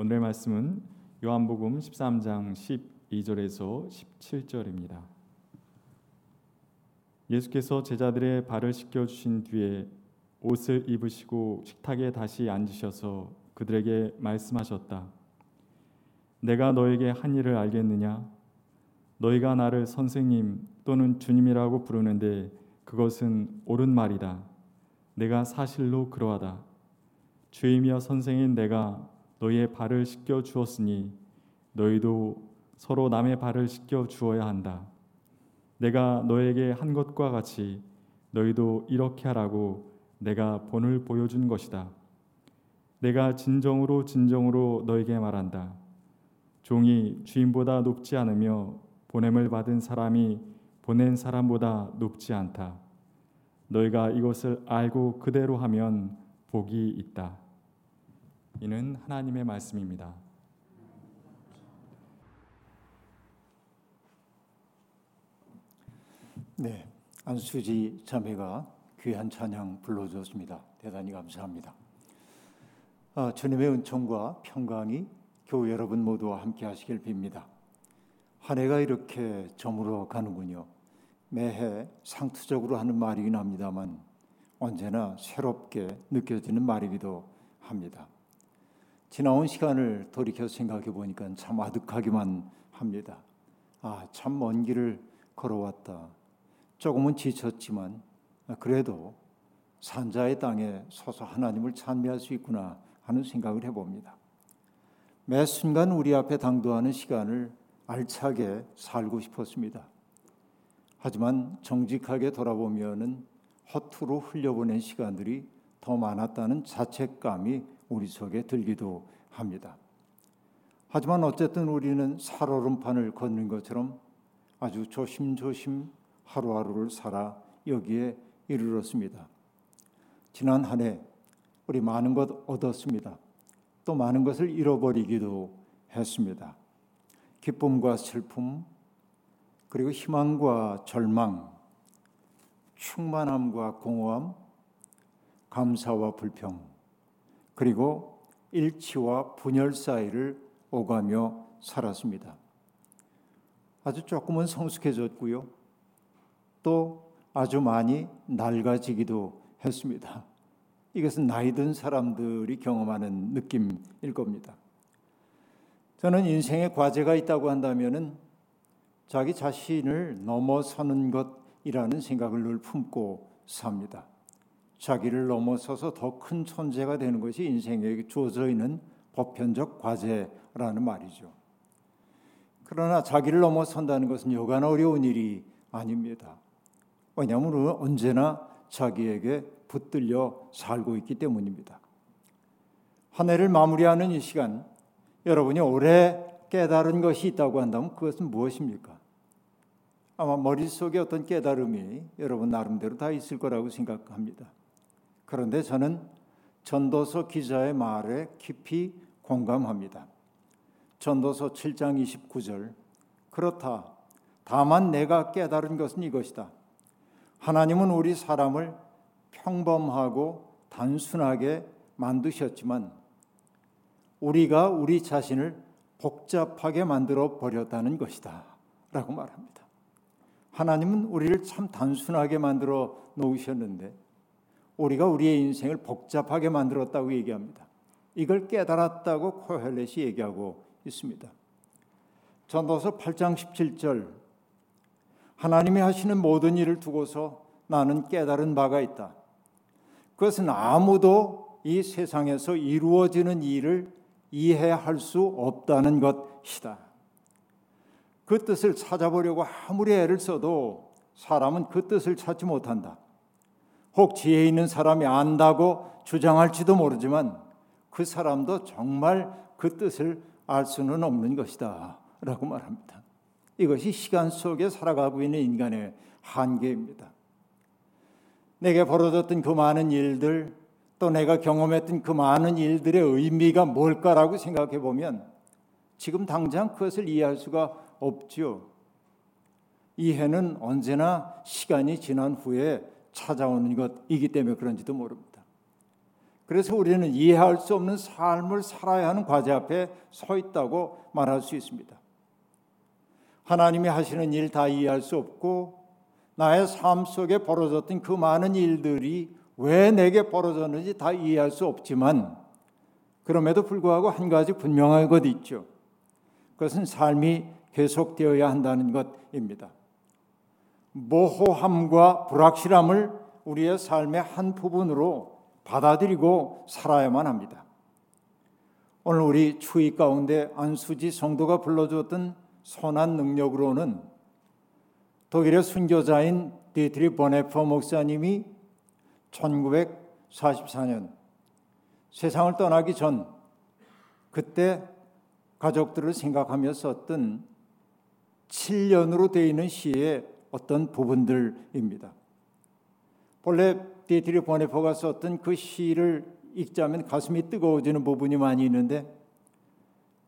오늘의 말씀은 요한복음 13장 12절에서 17절입니다. 예수께서 제자들의 발을 씻겨주신 뒤에 옷을 입으시고 식탁에 다시 앉으셔서 그들에게 말씀하셨다. 내가 너에게 한 일을 알겠느냐? 너희가 나를 선생님 또는 주님이라고 부르는데 그것은 옳은 말이다. 내가 사실로 그러하다. 주이며 선생인 내가 너희의 발을 씻겨 주었으니 너희도 서로 남의 발을 씻겨 주어야 한다. 내가 너에게 한 것과 같이 너희도 이렇게 하라고 내가 본을 보여준 것이다. 내가 진정으로 진정으로 너에게 말한다. 종이 주인보다 높지 않으며 보냄을 받은 사람이 보낸 사람보다 높지 않다. 너희가 이것을 알고 그대로 하면 복이 있다. 이는 하나님의 말씀입니다. 네, 안수지 자매가 귀한 찬양 불러주었습니다. 대단히 감사합니다. 주님의 은총과 평강이 교회 여러분 모두와 함께 하시길 빕니다. 한 해가 이렇게 저물어 가는군요. 매해 상투적으로 하는 말이긴 합니다만 언제나 새롭게 느껴지는 말이기도 합니다. 지나온 시간을 돌이켜 생각해 보니까 참 아득하기만 합니다. 참 먼 길을 걸어왔다. 조금은 지쳤지만 그래도 산자의 땅에 서서 하나님을 찬미할 수 있구나 하는 생각을 해봅니다. 매 순간 우리 앞에 당도하는 시간을 알차게 살고 싶었습니다. 하지만 정직하게 돌아보면은 허투루 흘려보낸 시간들이 더 많았다는 자책감이 우리 속에 들기도 합니다. 하지만 어쨌든 우리는 살얼음판을 걷는 것처럼 아주 조심조심 하루하루를 살아 여기에 이르렀습니다. 지난 한 해 우리 많은 것 얻었습니다. 또 많은 것을 잃어버리기도 했습니다. 기쁨과 슬픔, 그리고 희망과 절망, 충만함과 공허함, 감사와 불평, 그리고 일치와 분열 사이를 오가며 살았습니다. 아주 조금은 성숙해졌고요. 또 아주 많이 낡아지기도 했습니다. 이것은 나이 든 사람들이 경험하는 느낌일 겁니다. 저는 인생에 과제가 있다고 한다면은 자기 자신을 넘어서는 것이라는 생각을 늘 품고 삽니다. 자기를 넘어서서 더 큰 존재가 되는 것이 인생에 주어져 있는 보편적 과제라는 말이죠. 그러나 자기를 넘어선다는 것은 여간 어려운 일이 아닙니다. 왜냐하면 언제나 자기에게 붙들려 살고 있기 때문입니다. 한 해를 마무리하는 이 시간, 여러분이 올해 깨달은 것이 있다고 한다면 그것은 무엇입니까? 아마 머릿속에 어떤 깨달음이 여러분 나름대로 다 있을 거라고 생각합니다. 그런데 저는 전도서 기자의 말에 깊이 공감합니다. 전도서 7장 29절, 그렇다. 다만 내가 깨달은 것은 이것이다. 하나님은 우리 사람을 평범하고 단순하게 만드셨지만 우리가 우리 자신을 복잡하게 만들어 버렸다는 것이다 라고 말합니다. 하나님은 우리를 참 단순하게 만들어 놓으셨는데 우리가 우리의 인생을 복잡하게 만들었다고 얘기합니다. 이걸 깨달았다고 코헬렛이 얘기하고 있습니다. 전도서 8장 17절, 하나님이 하시는 모든 일을 두고서 나는 깨달은 바가 있다. 그것은 아무도 이 세상에서 이루어지는 일을 이해할 수 없다는 것이다. 그 뜻을 찾아보려고 아무리 애를 써도 사람은 그 뜻을 찾지 못한다. 혹 지혜 있는 사람이 안다고 주장할지도 모르지만 그 사람도 정말 그 뜻을 알 수는 없는 것이다 라고 말합니다. 이것이 시간 속에 살아가고 있는 인간의 한계입니다. 내게 벌어졌던 그 많은 일들, 또 내가 경험했던 그 많은 일들의 의미가 뭘까라고 생각해 보면 지금 당장 그것을 이해할 수가 없죠. 이해는 언제나 시간이 지난 후에 찾아오는 것이기 때문에 그런지도 모릅니다. 그래서 우리는 이해할 수 없는 삶을 살아야 하는 과제 앞에 서 있다고 말할 수 있습니다. 하나님이 하시는 일 다 이해할 수 없고 나의 삶 속에 벌어졌던 그 많은 일들이 왜 내게 벌어졌는지 다 이해할 수 없지만 그럼에도 불구하고 한 가지 분명한 것 있죠. 그것은 삶이 계속되어야 한다는 것입니다. 모호함과 불확실함을 우리의 삶의 한 부분으로 받아들이고 살아야만 합니다. 오늘 우리 추위 가운데 안수지 성도가 불러주었던 선한 능력으로는 독일의 순교자인 디트리히 본회퍼 목사님이 1944년 세상을 떠나기 전 그때 가족들을 생각하며 썼던 7년으로 되어 있는 시의 어떤 부분들입니다. 본래 디트리히 본회퍼가 썼던 그 시를 읽자면 가슴이 뜨거워지는 부분이 많이 있는데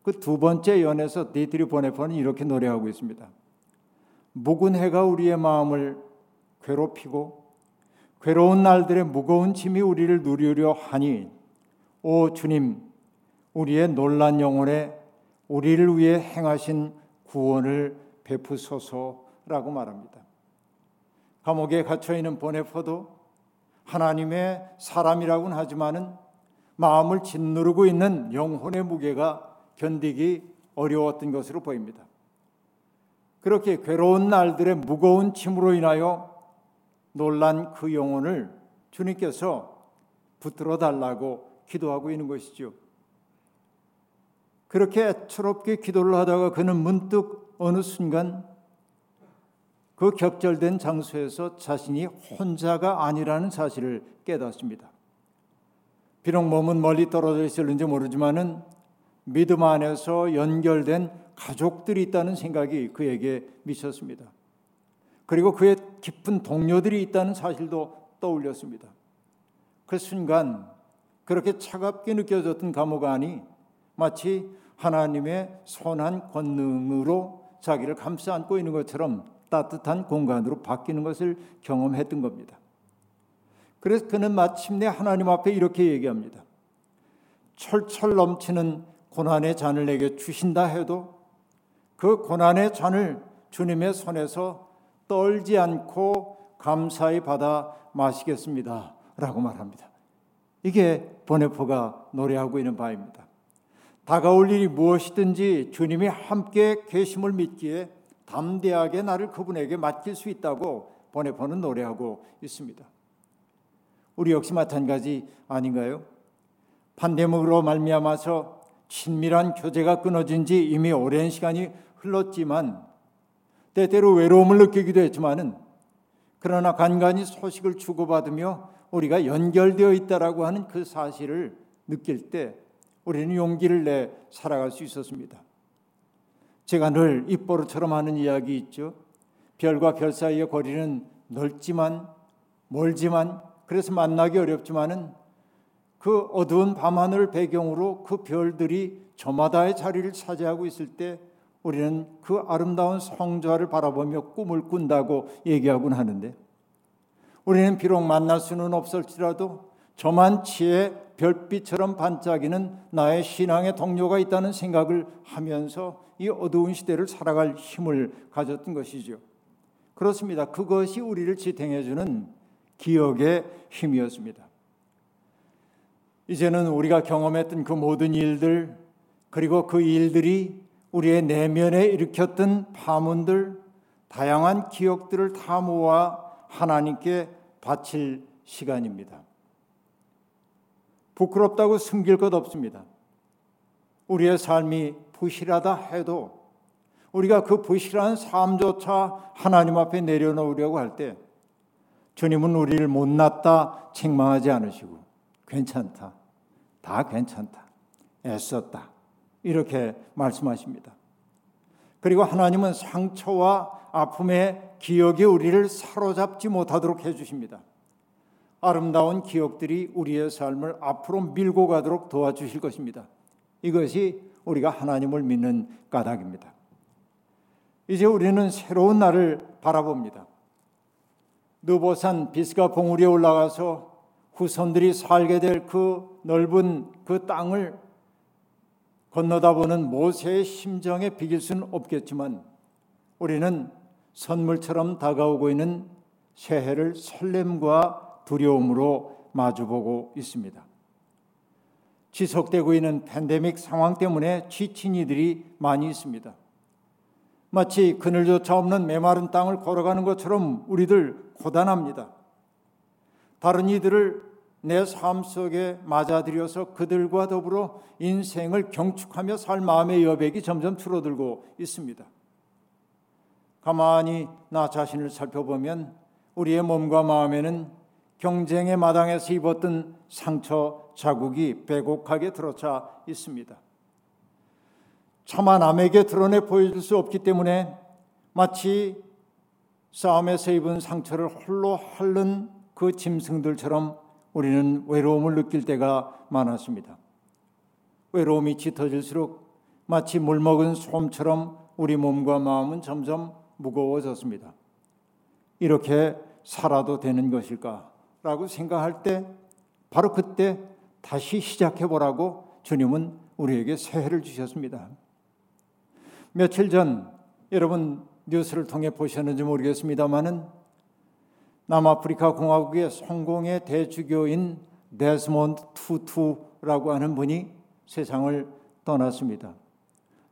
그 두 번째 연에서 디트리히 본회퍼는 이렇게 노래하고 있습니다. 묵은 해가 우리의 마음을 괴롭히고 괴로운 날들의 무거운 짐이 우리를 누리려 하니 오 주님 우리의 놀란 영혼에 우리를 위해 행하신 구원을 베푸소서라고 말합니다. 감옥에 갇혀있는 본회퍼도 하나님의 사람이라고는 하지만은 마음을 짓누르고 있는 영혼의 무게가 견디기 어려웠던 것으로 보입니다. 그렇게 괴로운 날들의 무거운 짐으로 인하여 놀란 그 영혼을 주님께서 붙들어 달라고 기도하고 있는 것이죠. 그렇게 애처롭게 기도를 하다가 그는 문득 어느 순간 그 격절된 장소에서 자신이 혼자가 아니라는 사실을 깨닫습니다. 비록 몸은 멀리 떨어져 있을는지 모르지만은 믿음 안에서 연결된 가족들이 있다는 생각이 그에게 미쳤습니다. 그리고 그의 깊은 동료들이 있다는 사실도 떠올렸습니다. 그 순간 그렇게 차갑게 느껴졌던 감옥 안이 마치 하나님의 선한 권능으로 자기를 감싸 안고 있는 것처럼 따뜻한 공간으로 바뀌는 것을 경험했던 겁니다. 그래서 그는 마침내 하나님 앞에 이렇게 얘기합니다. 철철 넘치는 고난의 잔을 내게 주신다 해도 그 고난의 잔을 주님의 손에서 떨지 않고 감사히 받아 마시겠습니다 라고 말합니다. 이게 본회퍼가 노래하고 있는 바입니다. 다가올 일이 무엇이든지 주님이 함께 계심을 믿기에 담대하게 나를 그분에게 맡길 수 있다고 본회퍼는 노래하고 있습니다. 우리 역시 마찬가지 아닌가요? 팬데믹으로 말미암아서 친밀한 교제가 끊어진 지 이미 오랜 시간이 흘렀지만 때때로 외로움을 느끼기도 했지만은 그러나 간간히 소식을 주고받으며 우리가 연결되어 있다라고 하는 그 사실을 느낄 때 우리는 용기를 내 살아갈 수 있었습니다. 제가 늘 입버릇처럼 하는 이야기 있죠. 별과 별 사이의 거리는 넓지만 멀지만 그래서 만나기 어렵지만은 그 어두운 밤하늘 배경으로 그 별들이 저마다의 자리를 차지하고 있을 때 우리는 그 아름다운 성좌를 바라보며 꿈을 꾼다고 얘기하곤 하는데 우리는 비록 만날 수는 없을지라도 저만치의 별빛처럼 반짝이는 나의 신앙의 동료가 있다는 생각을 하면서 이 어두운 시대를 살아갈 힘을 가졌던 것이죠. 그렇습니다. 그것이 우리를 지탱해주는 기억의 힘이었습니다. 이제는 우리가 경험했던 그 모든 일들 그리고 그 일들이 우리의 내면에 일으켰던 파문들 다양한 기억들을 다 모아 하나님께 바칠 시간입니다. 부끄럽다고 숨길 것 없습니다. 우리의 삶이 부실하다 해도 우리가 그 부실한 삶조차 하나님 앞에 내려놓으려고 할 때 주님은 우리를 못났다 책망하지 않으시고 괜찮다, 다 괜찮다, 애썼다 이렇게 말씀하십니다. 그리고 하나님은 상처와 아픔의 기억이 우리를 사로잡지 못하도록 해주십니다. 아름다운 기억들이 우리의 삶을 앞으로 밀고 가도록 도와주실 것입니다. 이것이 우리가 하나님을 믿는 까닭입니다. 이제 우리는 새로운 날을 바라봅니다. 느보산 비스가 봉우리에 올라가서 후손들이 살게 될 그 넓은 그 땅을 건너다 보는 모세의 심정에 비길 수는 없겠지만 우리는 선물처럼 다가오고 있는 새해를 설렘과 두려움으로 마주보고 있습니다. 지속되고 있는 팬데믹 상황 때문에 지친 이들이 많이 있습니다. 마치 그늘조차 없는 메마른 땅을 걸어가는 것처럼 우리들 고단합니다. 다른 이들을 내 삶 속에 맞아들여서 그들과 더불어 인생을 경축하며 살 마음의 여백이 점점 줄어들고 있습니다. 가만히 나 자신을 살펴보면 우리의 몸과 마음에는 경쟁의 마당에서 입었던 상처 자국이 빼곡하게 들어차 있습니다. 차마 남에게 드러내 보여줄 수 없기 때문에 마치 싸움에서 입은 상처를 홀로 핥는 그 짐승들처럼 우리는 외로움을 느낄 때가 많았습니다. 외로움이 짙어질수록 마치 물먹은 솜처럼 우리 몸과 마음은 점점 무거워졌습니다. 이렇게 살아도 되는 것일까라고 생각할 때 바로 그때 다시 시작해보라고 주님은 우리에게 새해를 주셨습니다. 며칠 전 여러분 뉴스를 통해 보셨는지 모르겠습니다마는 남아프리카 공화국의 성공의 대주교인 데스몬드 투투라고 하는 분이 세상을 떠났습니다.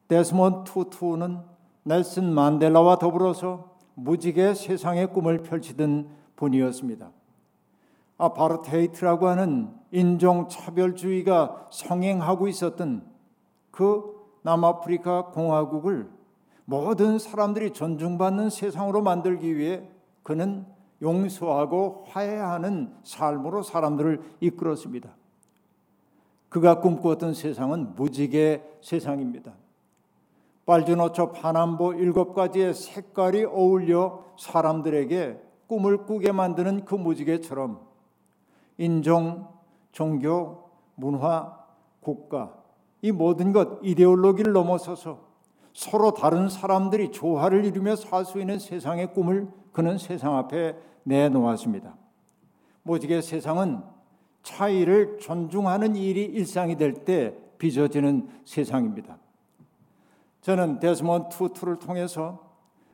데스몬드 투투는 넬슨 만델라와 더불어서 무지개 세상의 꿈을 펼치던 분이었습니다. 아파르테이트라고 하는 인종차별주의가 성행하고 있었던 그 남아프리카 공화국을 모든 사람들이 존중받는 세상으로 만들기 위해 그는 용서하고 화해하는 삶으로 사람들을 이끌었습니다. 그가 꿈꾸었던 세상은 무지개 세상입니다. 빨주노초 파남보 7가지의 색깔이 어울려 사람들에게 꿈을 꾸게 만드는 그 무지개처럼 인종, 종교, 문화, 국가 이 모든 것 이데올로기를 넘어서서 서로 다른 사람들이 조화를 이루며 살 수 있는 세상의 꿈을 그는 세상 앞에 내놓았습니다. 무지개 세상은 차이를 존중하는 일이 일상이 될 때 빚어지는 세상입니다. 저는 데스몬드 투투를 통해서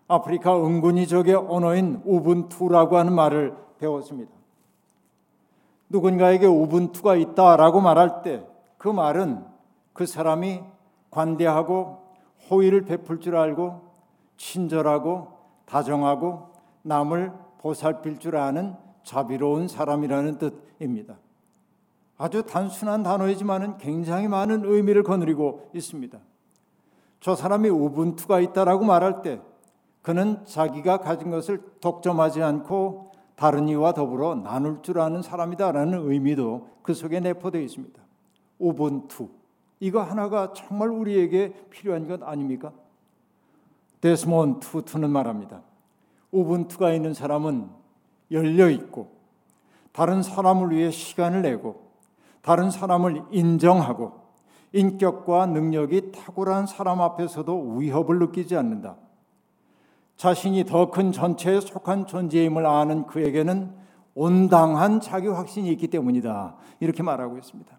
아프리카 은근히족의 언어인 우분투라고 하는 말을 배웠습니다. 누군가에게 우분투가 있다라고 말할 때 그 말은 그 사람이 관대하고 호의를 베풀 줄 알고 친절하고 다정하고 남을 보살필 줄 아는 자비로운 사람이라는 뜻입니다. 아주 단순한 단어이지만 굉장히 많은 의미를 거느리고 있습니다. 저 사람이 우분투가 있다라고 말할 때 그는 자기가 가진 것을 독점하지 않고 다른 이와 더불어 나눌 줄 아는 사람이다라는 의미도 그 속에 내포되어 있습니다. 우분투 이거 하나가 정말 우리에게 필요한 것 아닙니까? 데스몬드 투투는 말합니다. 우분투가 있는 사람은 열려있고 다른 사람을 위해 시간을 내고 다른 사람을 인정하고 인격과 능력이 탁월한 사람 앞에서도 위협을 느끼지 않는다. 자신이 더 큰 전체에 속한 존재임을 아는 그에게는 온당한 자기 확신이 있기 때문이다. 이렇게 말하고 있습니다.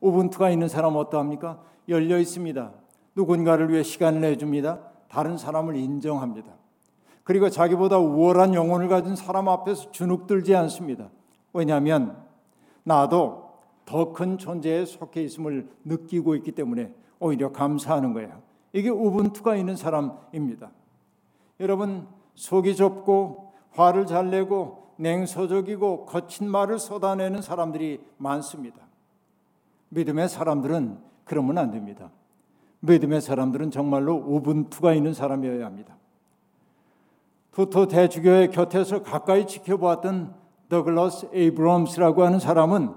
우분투가 있는 사람은 어떠합니까? 열려 있습니다. 누군가를 위해 시간을 내줍니다. 다른 사람을 인정합니다. 그리고 자기보다 우월한 영혼을 가진 사람 앞에서 주눅들지 않습니다. 왜냐하면 나도 더 큰 존재에 속해 있음을 느끼고 있기 때문에 오히려 감사하는 거예요. 이게 우분투가 있는 사람입니다. 여러분 속이 좁고 화를 잘 내고 냉소적이고 거친 말을 쏟아내는 사람들이 많습니다. 믿음의 사람들은 그러면 안 됩니다. 믿음의 사람들은 정말로 우분투가 있는 사람이어야 합니다. 투투 대주교의 곁에서 가까이 지켜보았던 더글러스 에이브럼스라고 하는 사람은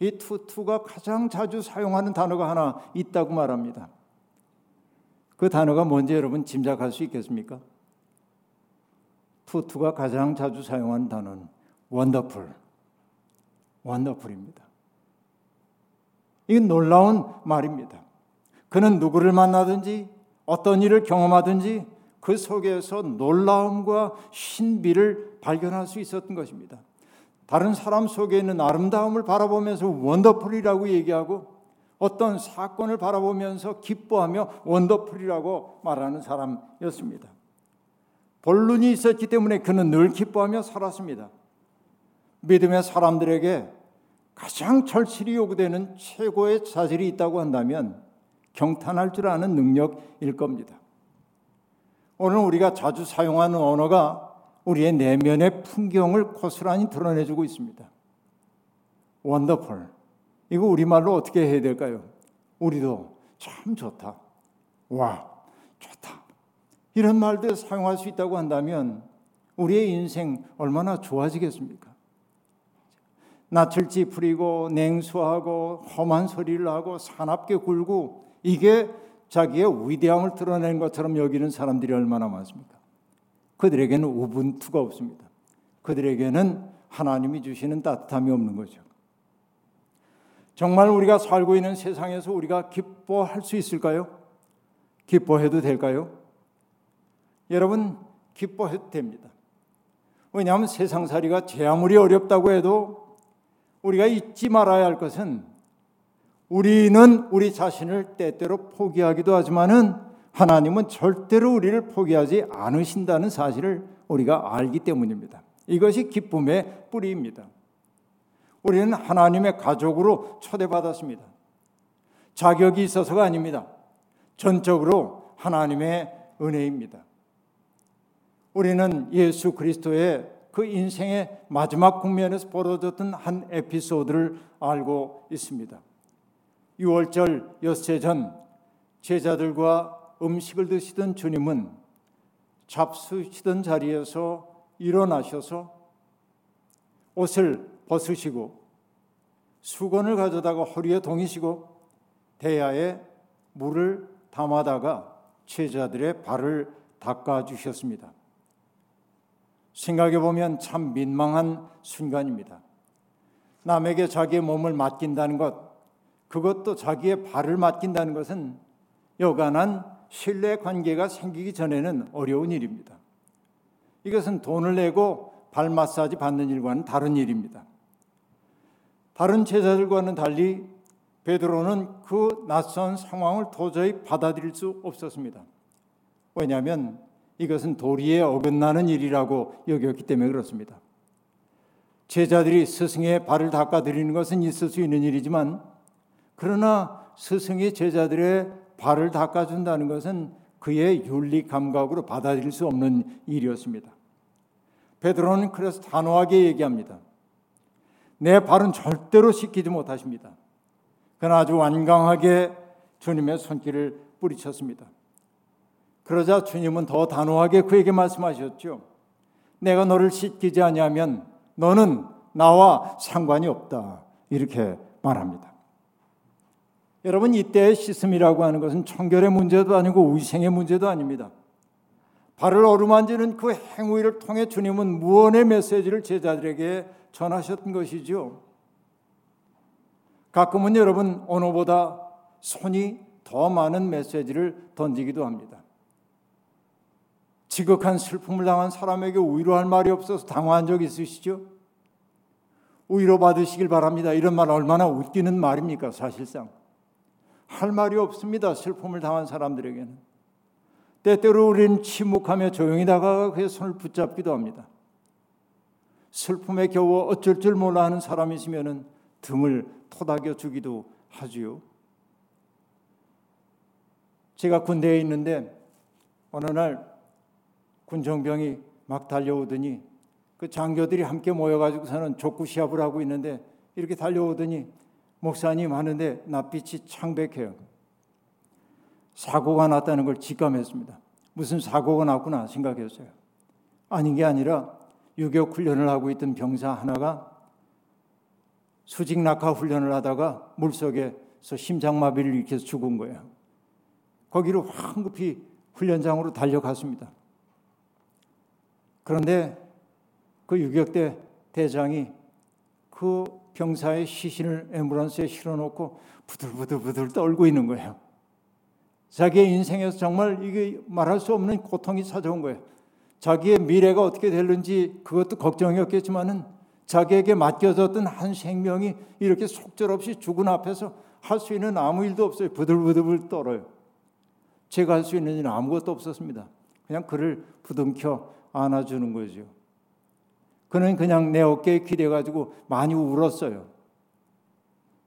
이 투투가 가장 자주 사용하는 단어가 하나 있다고 말합니다. 그 단어가 뭔지 여러분 짐작할 수 있겠습니까? 투투가 가장 자주 사용하는 단어는 원더풀, 원더풀입니다. 이건 놀라운 말입니다. 그는 누구를 만나든지 어떤 일을 경험하든지 그 속에서 놀라움과 신비를 발견할 수 있었던 것입니다. 다른 사람 속에 있는 아름다움을 바라보면서 원더풀이라고 얘기하고 어떤 사건을 바라보면서 기뻐하며 원더풀이라고 말하는 사람이었습니다. 본론이 있었기 때문에 그는 늘 기뻐하며 살았습니다. 믿음의 사람들에게 가장 절실히 요구되는 최고의 자질이 있다고 한다면 경탄할 줄 아는 능력일 겁니다. 오늘 우리가 자주 사용하는 언어가 우리의 내면의 풍경을 고스란히 드러내주고 있습니다. 원더풀, 이거 우리말로 어떻게 해야 될까요? 우리도 참 좋다, 와, 좋다, 이런 말들 사용할 수 있다고 한다면 우리의 인생 얼마나 좋아지겠습니까? 낯을 찌푸리고 냉소하고 험한 소리를 하고 사납게 굴고 이게 자기의 위대함을 드러낸 것처럼 여기는 사람들이 얼마나 많습니까? 그들에게는 우분투가 없습니다. 그들에게는 하나님이 주시는 따뜻함이 없는 거죠. 정말 우리가 살고 있는 세상에서 우리가 기뻐할 수 있을까요? 기뻐해도 될까요? 여러분, 기뻐해도 됩니다. 왜냐하면 세상살이가 제 아무리 어렵다고 해도 우리가 잊지 말아야 할 것은 우리는 우리 자신을 때때로 포기하기도 하지만은 하나님은 절대로 우리를 포기하지 않으신다는 사실을 우리가 알기 때문입니다. 이것이 기쁨의 뿌리입니다. 우리는 하나님의 가족으로 초대받았습니다. 자격이 있어서가 아닙니다. 전적으로 하나님의 은혜입니다. 우리는 예수 그리스도의 그 인생의 마지막 국면에서 벌어졌던 한 에피소드를 알고 있습니다. 6월절 엿새 전 제자들과 음식을 드시던 주님은 잡수시던 자리에서 일어나셔서 옷을 벗으시고 수건을 가져다가 허리에 동이시고 대야에 물을 담아다가 제자들의 발을 닦아주셨습니다. 생각해보면 참 민망한 순간입니다. 남에게 자기의 몸을 맡긴다는 것, 그것도 자기의 발을 맡긴다는 것은 여간한 신뢰관계가 생기기 전에는 어려운 일입니다. 이것은 돈을 내고 발 마사지 받는 일과는 다른 일입니다. 다른 제자들과는 달리 베드로는 그 낯선 상황을 도저히 받아들일 수 없었습니다. 왜냐하면 이것은 도리에 어긋나는 일이라고 여겼기 때문에 그렇습니다. 제자들이 스승의 발을 닦아드리는 것은 있을 수 있는 일이지만 그러나 스승이 제자들의 발을 닦아준다는 것은 그의 윤리 감각으로 받아들일 수 없는 일이었습니다. 베드로는 그래서 단호하게 얘기합니다. 내 발은 절대로 씻기지 못하십니다. 그는 아주 완강하게 주님의 손길을 뿌리쳤습니다. 그러자 주님은 더 단호하게 그에게 말씀하셨죠. 내가 너를 씻기지 아니하면 너는 나와 상관이 없다, 이렇게 말합니다. 여러분, 이때의 씻음이라고 하는 것은 청결의 문제도 아니고 위생의 문제도 아닙니다. 발을 어루만지는 그 행위를 통해 주님은 무언의 메시지를 제자들에게 전하셨던 것이죠. 가끔은 여러분, 언어보다 손이 더 많은 메시지를 던지기도 합니다. 지극한 슬픔을 당한 사람에게 위로할 말이 없어서 당황한 적 있으시죠? 위로받으시길 바랍니다. 이런 말 얼마나 웃기는 말입니까? 사실상 할 말이 없습니다. 슬픔을 당한 사람들에게는 때때로 우리는 침묵하며 조용히 다가가 그의 손을 붙잡기도 합니다. 슬픔에 겨워 어쩔 줄 몰라 하는 사람이 있으면 등을 토닥여 주기도 하지요. 제가 군대에 있는데 어느 날 군정병이 막 달려오더니 그 장교들이 함께 모여가지고서는 족구 시합을 하고 있는데 이렇게 달려오더니 목사님 하는데 낯빛이 창백해요. 사고가 났다는 걸 직감했습니다. 무슨 사고가 났구나 생각했어요. 아닌 게 아니라 유격 훈련을 하고 있던 병사 하나가 수직 낙하 훈련을 하다가 물속에서 심장마비를 일으켜서 죽은 거예요. 거기로 황급히 훈련장으로 달려갔습니다. 그런데 그 유격대 대장이 그 병사의 시신을 앰뷸런스에 실어놓고 부들부들 떨고 있는 거예요. 자기의 인생에서 정말 이게 말할 수 없는 고통이 찾아온 거예요. 자기의 미래가 어떻게 될는지 그것도 걱정이었겠지만은 자기에게 맡겨졌던 한 생명이 이렇게 속절없이 죽은 앞에서 할 수 있는 아무 일도 없어요. 부들부들 떨어요. 제가 할 수 있는 일은 아무것도 없었습니다. 그냥 그를 부둥켜 안아주는 거죠. 그는 그냥 내 어깨에 기대가지고 많이 울었어요.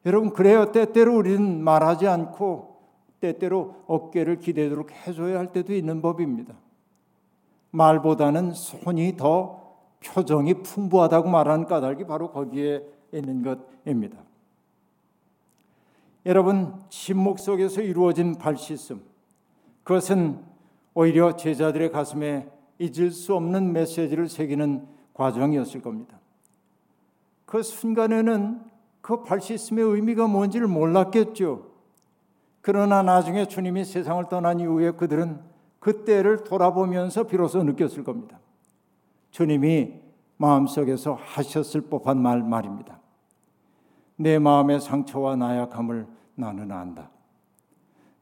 여러분, 그래요. 때때로 우리는 말하지 않고 때때로 어깨를 기대도록 해줘야 할 때도 있는 법입니다. 말보다는 손이 더 표정이 풍부하다고 말하는 까닭이 바로 거기에 있는 것입니다. 여러분, 침묵 속에서 이루어진 발씻음, 그것은 오히려 제자들의 가슴에 잊을 수 없는 메시지를 새기는 과정이었을 겁니다. 그 순간에는 그 발씻음의 의미가 뭔지를 몰랐겠죠. 그러나 나중에 주님이 세상을 떠난 이후에 그들은 그때를 돌아보면서 비로소 느꼈을 겁니다. 주님이 마음속에서 하셨을 법한 말입니다. 내 마음의 상처와 나약함을 나는 안다.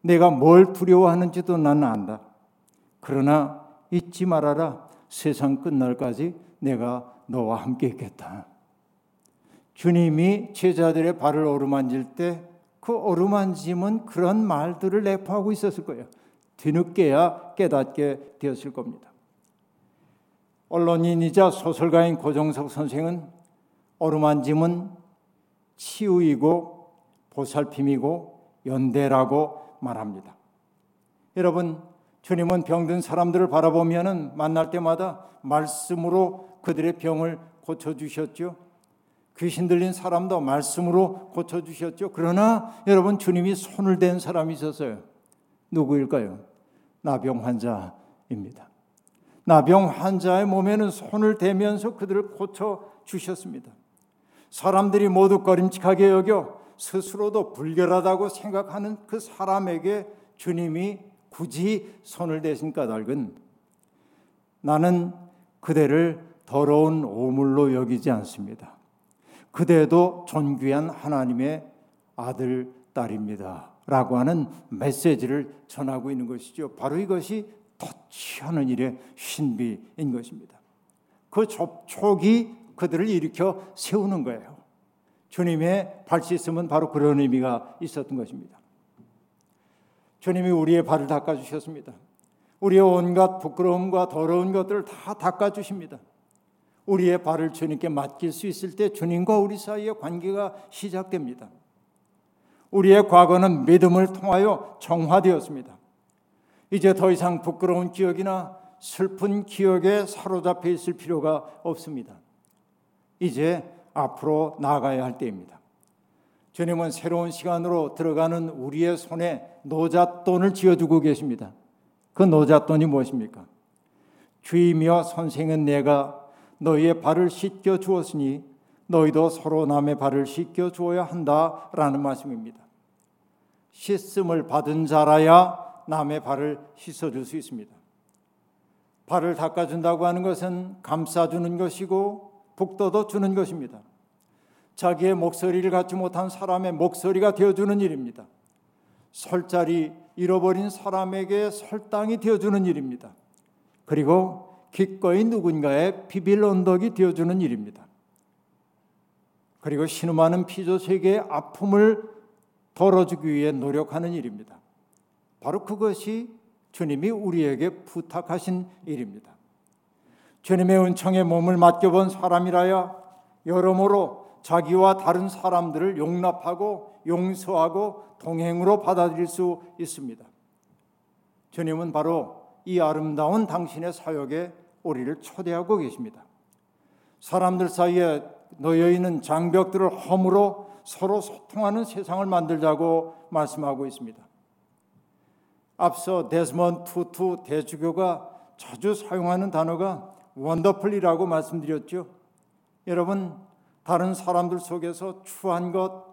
내가 뭘 두려워하는지도 나는 안다. 그러나 잊지 말아라. 세상 끝날까지 내가 너와 함께 있겠다. 주님이 제자들의 발을 어루만질 때 그 어루만짐은 그런 말들을 내포하고 있었을 거예요. 뒤늦게야 깨닫게 되었을 겁니다. 언론인이자 소설가인 고정석 선생은 어루만짐은 치유이고 보살핌이고 연대라고 말합니다. 여러분, 주님은 병든 사람들을 바라보면은 만날 때마다 말씀으로 그들의 병을 고쳐주셨죠. 귀신 들린 사람도 말씀으로 고쳐주셨죠. 그러나 여러분, 주님이 손을 댄 사람이 있었어요. 누구일까요? 나병 환자입니다. 나병 환자의 몸에는 손을 대면서 그들을 고쳐주셨습니다. 사람들이 모두 꺼림칙하게 여겨 스스로도 불결하다고 생각하는 그 사람에게 주님이 굳이 손을 대신 까닭은 나는 그대를 더러운 오물로 여기지 않습니다. 그대도 존귀한 하나님의 아들, 딸입니다. 라고 하는 메시지를 전하고 있는 것이죠. 바로 이것이 터치하는 일의 신비인 것입니다. 그 접촉이 그들을 일으켜 세우는 거예요. 주님의 발씻음은 바로 그런 의미가 있었던 것입니다. 주님이 우리의 발을 닦아주셨습니다. 우리의 온갖 부끄러움과 더러운 것들을 다 닦아주십니다. 우리의 발을 주님께 맡길 수 있을 때 주님과 우리 사이의 관계가 시작됩니다. 우리의 과거는 믿음을 통하여 정화되었습니다. 이제 더 이상 부끄러운 기억이나 슬픈 기억에 사로잡혀 있을 필요가 없습니다. 이제 앞으로 나아가야 할 때입니다. 주님은 새로운 시간으로 들어가는 우리의 손에 노잣돈을 쥐어주고 계십니다. 그 노잣돈이 무엇입니까? 주이며 선생은 내가 너희의 발을 씻겨 주었으니 너희도 서로 남의 발을 씻겨 주어야 한다라는 말씀입니다. 씻음을 받은 자라야 남의 발을 씻어줄 수 있습니다. 발을 닦아준다고 하는 것은 감싸주는 것이고 북돋아 주는 것입니다. 자기의 목소리를 갖지 못한 사람의 목소리가 되어주는 일입니다. 설자리 잃어버린 사람에게 설당이 되어주는 일입니다. 그리고 기꺼이 누군가의 비빌 언덕이 되어주는 일입니다. 그리고 신음하는 피조세계의 아픔을 덜어주기 위해 노력하는 일입니다. 바로 그것이 주님이 우리에게 부탁하신 일입니다. 주님의 은총에 몸을 맡겨본 사람이라야 여러모로 자기와 다른 사람들을 용납하고 용서하고 동행으로 받아들일 수 있습니다. 주님은 바로 이 아름다운 당신의 사역에 우리를 초대하고 계십니다. 사람들 사이에 놓여있는 장벽들을 허물어 서로 소통하는 세상을 만들자고 말씀하고 있습니다. 앞서 데스몬드 투투 대주교가 자주 사용하는 단어가 원더풀이라고 말씀드렸죠. 여러분, 다른 사람들 속에서 추한 것,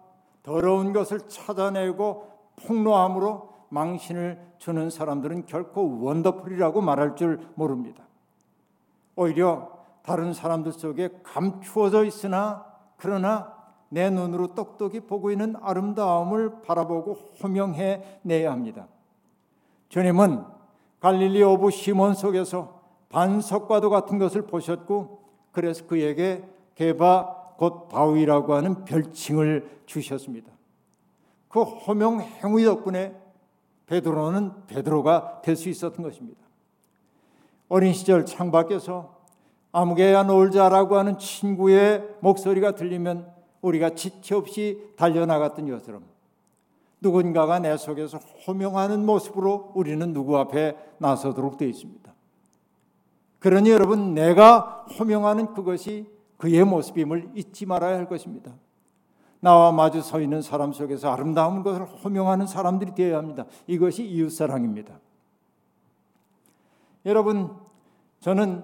더러운 것을 찾아내고 폭로함으로 망신을 주는 사람들은 결코 원더풀이라고 말할 줄 모릅니다. 오히려 다른 사람들 속에 감추어져 있으나 그러나 내 눈으로 똑똑히 보고 있는 아름다움을 바라보고 호명해 내야 합니다. 주님은 갈릴리 오브 시몬 속에서 반석과도 같은 것을 보셨고 그래서 그에게 게바 곧 바위라고 하는 별칭을 주셨습니다. 그 호명 행위 덕분에 베드로는 베드로가 될 수 있었던 것입니다. 어린 시절 창밖에서 아무개야 놀자라고 하는 친구의 목소리가 들리면 우리가 지체 없이 달려나갔던 것처럼 누군가가 내 속에서 호명하는 모습으로 우리는 누구 앞에 나서도록 되어 있습니다. 그러니 여러분, 내가 호명하는 그것이 그의 모습임을 잊지 말아야 할 것입니다. 나와 마주 서 있는 사람 속에서 아름다운 것을 호명하는 사람들이 되어야 합니다. 이것이 이웃사랑입니다. 여러분, 저는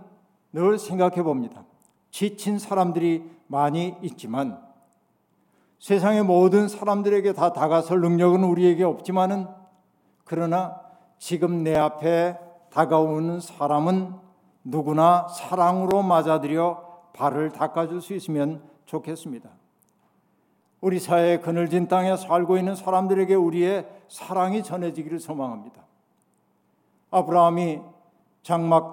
늘 생각해 봅니다. 지친 사람들이 많이 있지만 세상의 모든 사람들에게 다 다가설 능력은 우리에게 없지만은, 그러나 지금 내 앞에 다가오는 사람은 누구나 사랑으로 맞아들여 발을 닦아줄 수 있으면 좋겠습니다. 우리 사회의 그늘진 땅에 살고 있는 사람들에게 우리의 사랑이 전해지기를 소망합니다. 아브라함이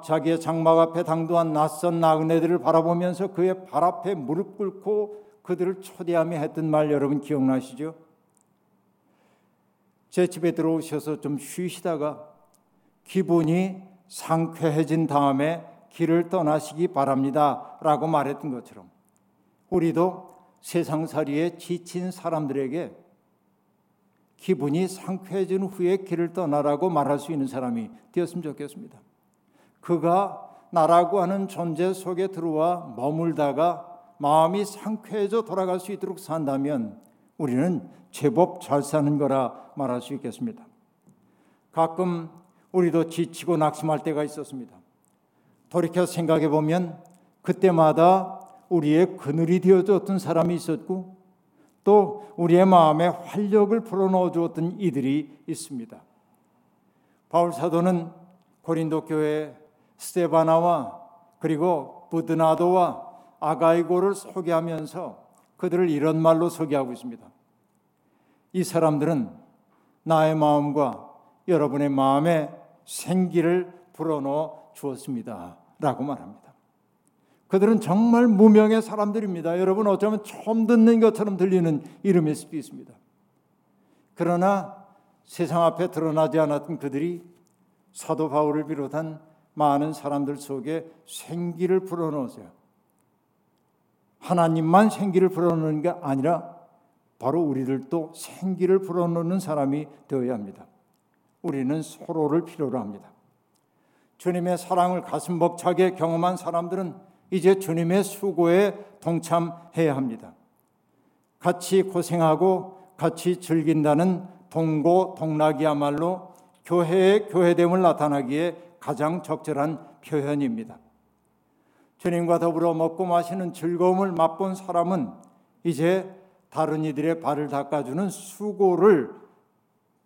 자기의 장막 앞에 당도한 낯선 나그네들을 바라보면서 그의 발 앞에 무릎 꿇고 그들을 초대하며 했던 말 여러분 기억나시죠? 제 집에 들어오셔서 좀 쉬시다가 기분이 상쾌해진 다음에 길을 떠나시기 바랍니다 라고 말했던 것처럼, 우리도 세상살이에 지친 사람들에게 기분이 상쾌해진 후에 길을 떠나라고 말할 수 있는 사람이 되었으면 좋겠습니다. 그가 나라고 하는 존재 속에 들어와 머물다가 마음이 상쾌해져 돌아갈 수 있도록 산다면 우리는 제법 잘 사는 거라 말할 수 있겠습니다. 가끔 우리도 지치고 낙심할 때가 있었습니다. 돌이켜 생각해 보면 그때마다 우리의 그늘이 되어줬던 사람이 있었고 또 우리의 마음에 활력을 불어넣어 주었던 이들이 있습니다. 바울 사도는 고린도 교회에 스데바나와 그리고 부드나도와 아가이고를 소개하면서 그들을 이런 말로 소개하고 있습니다. 이 사람들은 나의 마음과 여러분의 마음에 생기를 불어넣어 주었습니다 라고 말합니다. 그들은 정말 무명의 사람들입니다. 여러분, 어쩌면 처음 듣는 것처럼 들리는 이름일 수도 있습니다. 그러나 세상 앞에 드러나지 않았던 그들이 사도 바울을 비롯한 많은 사람들 속에 생기를 불어넣으세요. 하나님만 생기를 불어넣는 게 아니라 바로 우리들도 생기를 불어넣는 사람이 되어야 합니다. 우리는 서로를 필요로 합니다. 주님의 사랑을 가슴 벅차게 경험한 사람들은 이제 주님의 수고에 동참해야 합니다. 같이 고생하고 같이 즐긴다는 동고동락이야말로 교회의 교회됨을 나타나기에 가장 적절한 표현입니다. 주님과 더불어 먹고 마시는 즐거움을 맛본 사람은 이제 다른 이들의 발을 닦아주는 수고를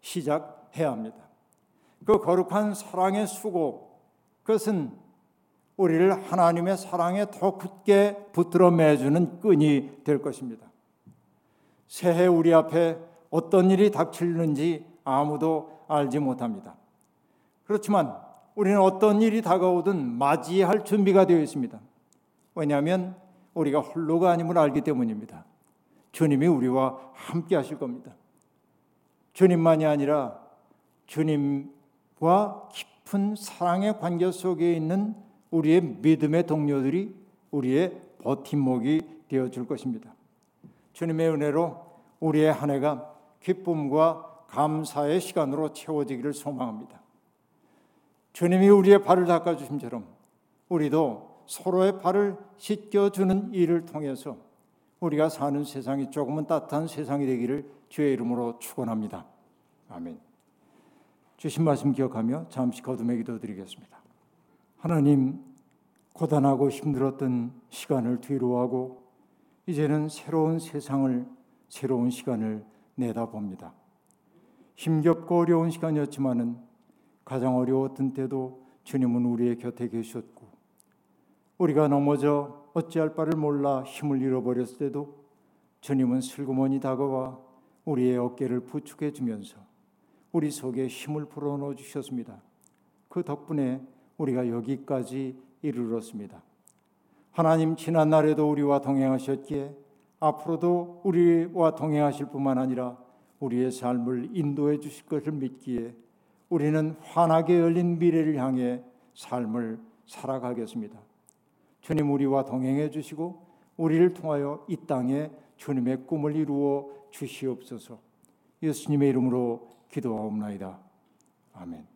시작해야 합니다. 그 거룩한 사랑의 수고, 그것은 우리를 하나님의 사랑에 더 굳게 붙들어 매주는 끈이 될 것입니다. 새해 우리 앞에 어떤 일이 닥치는지 아무도 알지 못합니다. 그렇지만 우리는 어떤 일이 다가오든 맞이할 준비가 되어 있습니다. 왜냐하면 우리가 홀로가 아님을 알기 때문입니다. 주님이 우리와 함께 하실 겁니다. 주님만이 아니라 주님과 깊은 사랑의 관계 속에 있는 우리의 믿음의 동료들이 우리의 버팀목이 되어줄 것입니다. 주님의 은혜로 우리의 한 해가 기쁨과 감사의 시간으로 채워지기를 소망합니다. 주님이 우리의 발을 닦아주심처럼 우리도 서로의 발을 씻겨주는 일을 통해서 우리가 사는 세상이 조금은 따뜻한 세상이 되기를 주의 이름으로 축원합니다. 아멘. 주신 말씀 기억하며 잠시 거듭의 기도 드리겠습니다. 하나님, 고단하고 힘들었던 시간을 뒤로하고 이제는 새로운 시간을 내다봅니다. 힘겹고 어려운 시간이었지만은 가장 어려웠던 때도 주님은 우리의 곁에 계셨고, 우리가 넘어져 어찌할 바를 몰라 힘을 잃어버렸을 때도 주님은 슬그머니 다가와 우리의 어깨를 부축해 주면서 우리 속에 힘을 불어넣어 주셨습니다. 그 덕분에 우리가 여기까지 이르렀습니다. 하나님, 지난 날에도 우리와 동행하셨기에 앞으로도 우리와 동행하실 뿐만 아니라 우리의 삶을 인도해 주실 것을 믿기에 우리는 환하게 열린 미래를 향해 삶을 살아가겠습니다. 주님, 우리와 동행해 주시고 우리를 통하여 이 땅에 주님의 꿈을 이루어 주시옵소서. 예수님의 이름으로 기도하옵나이다. 아멘.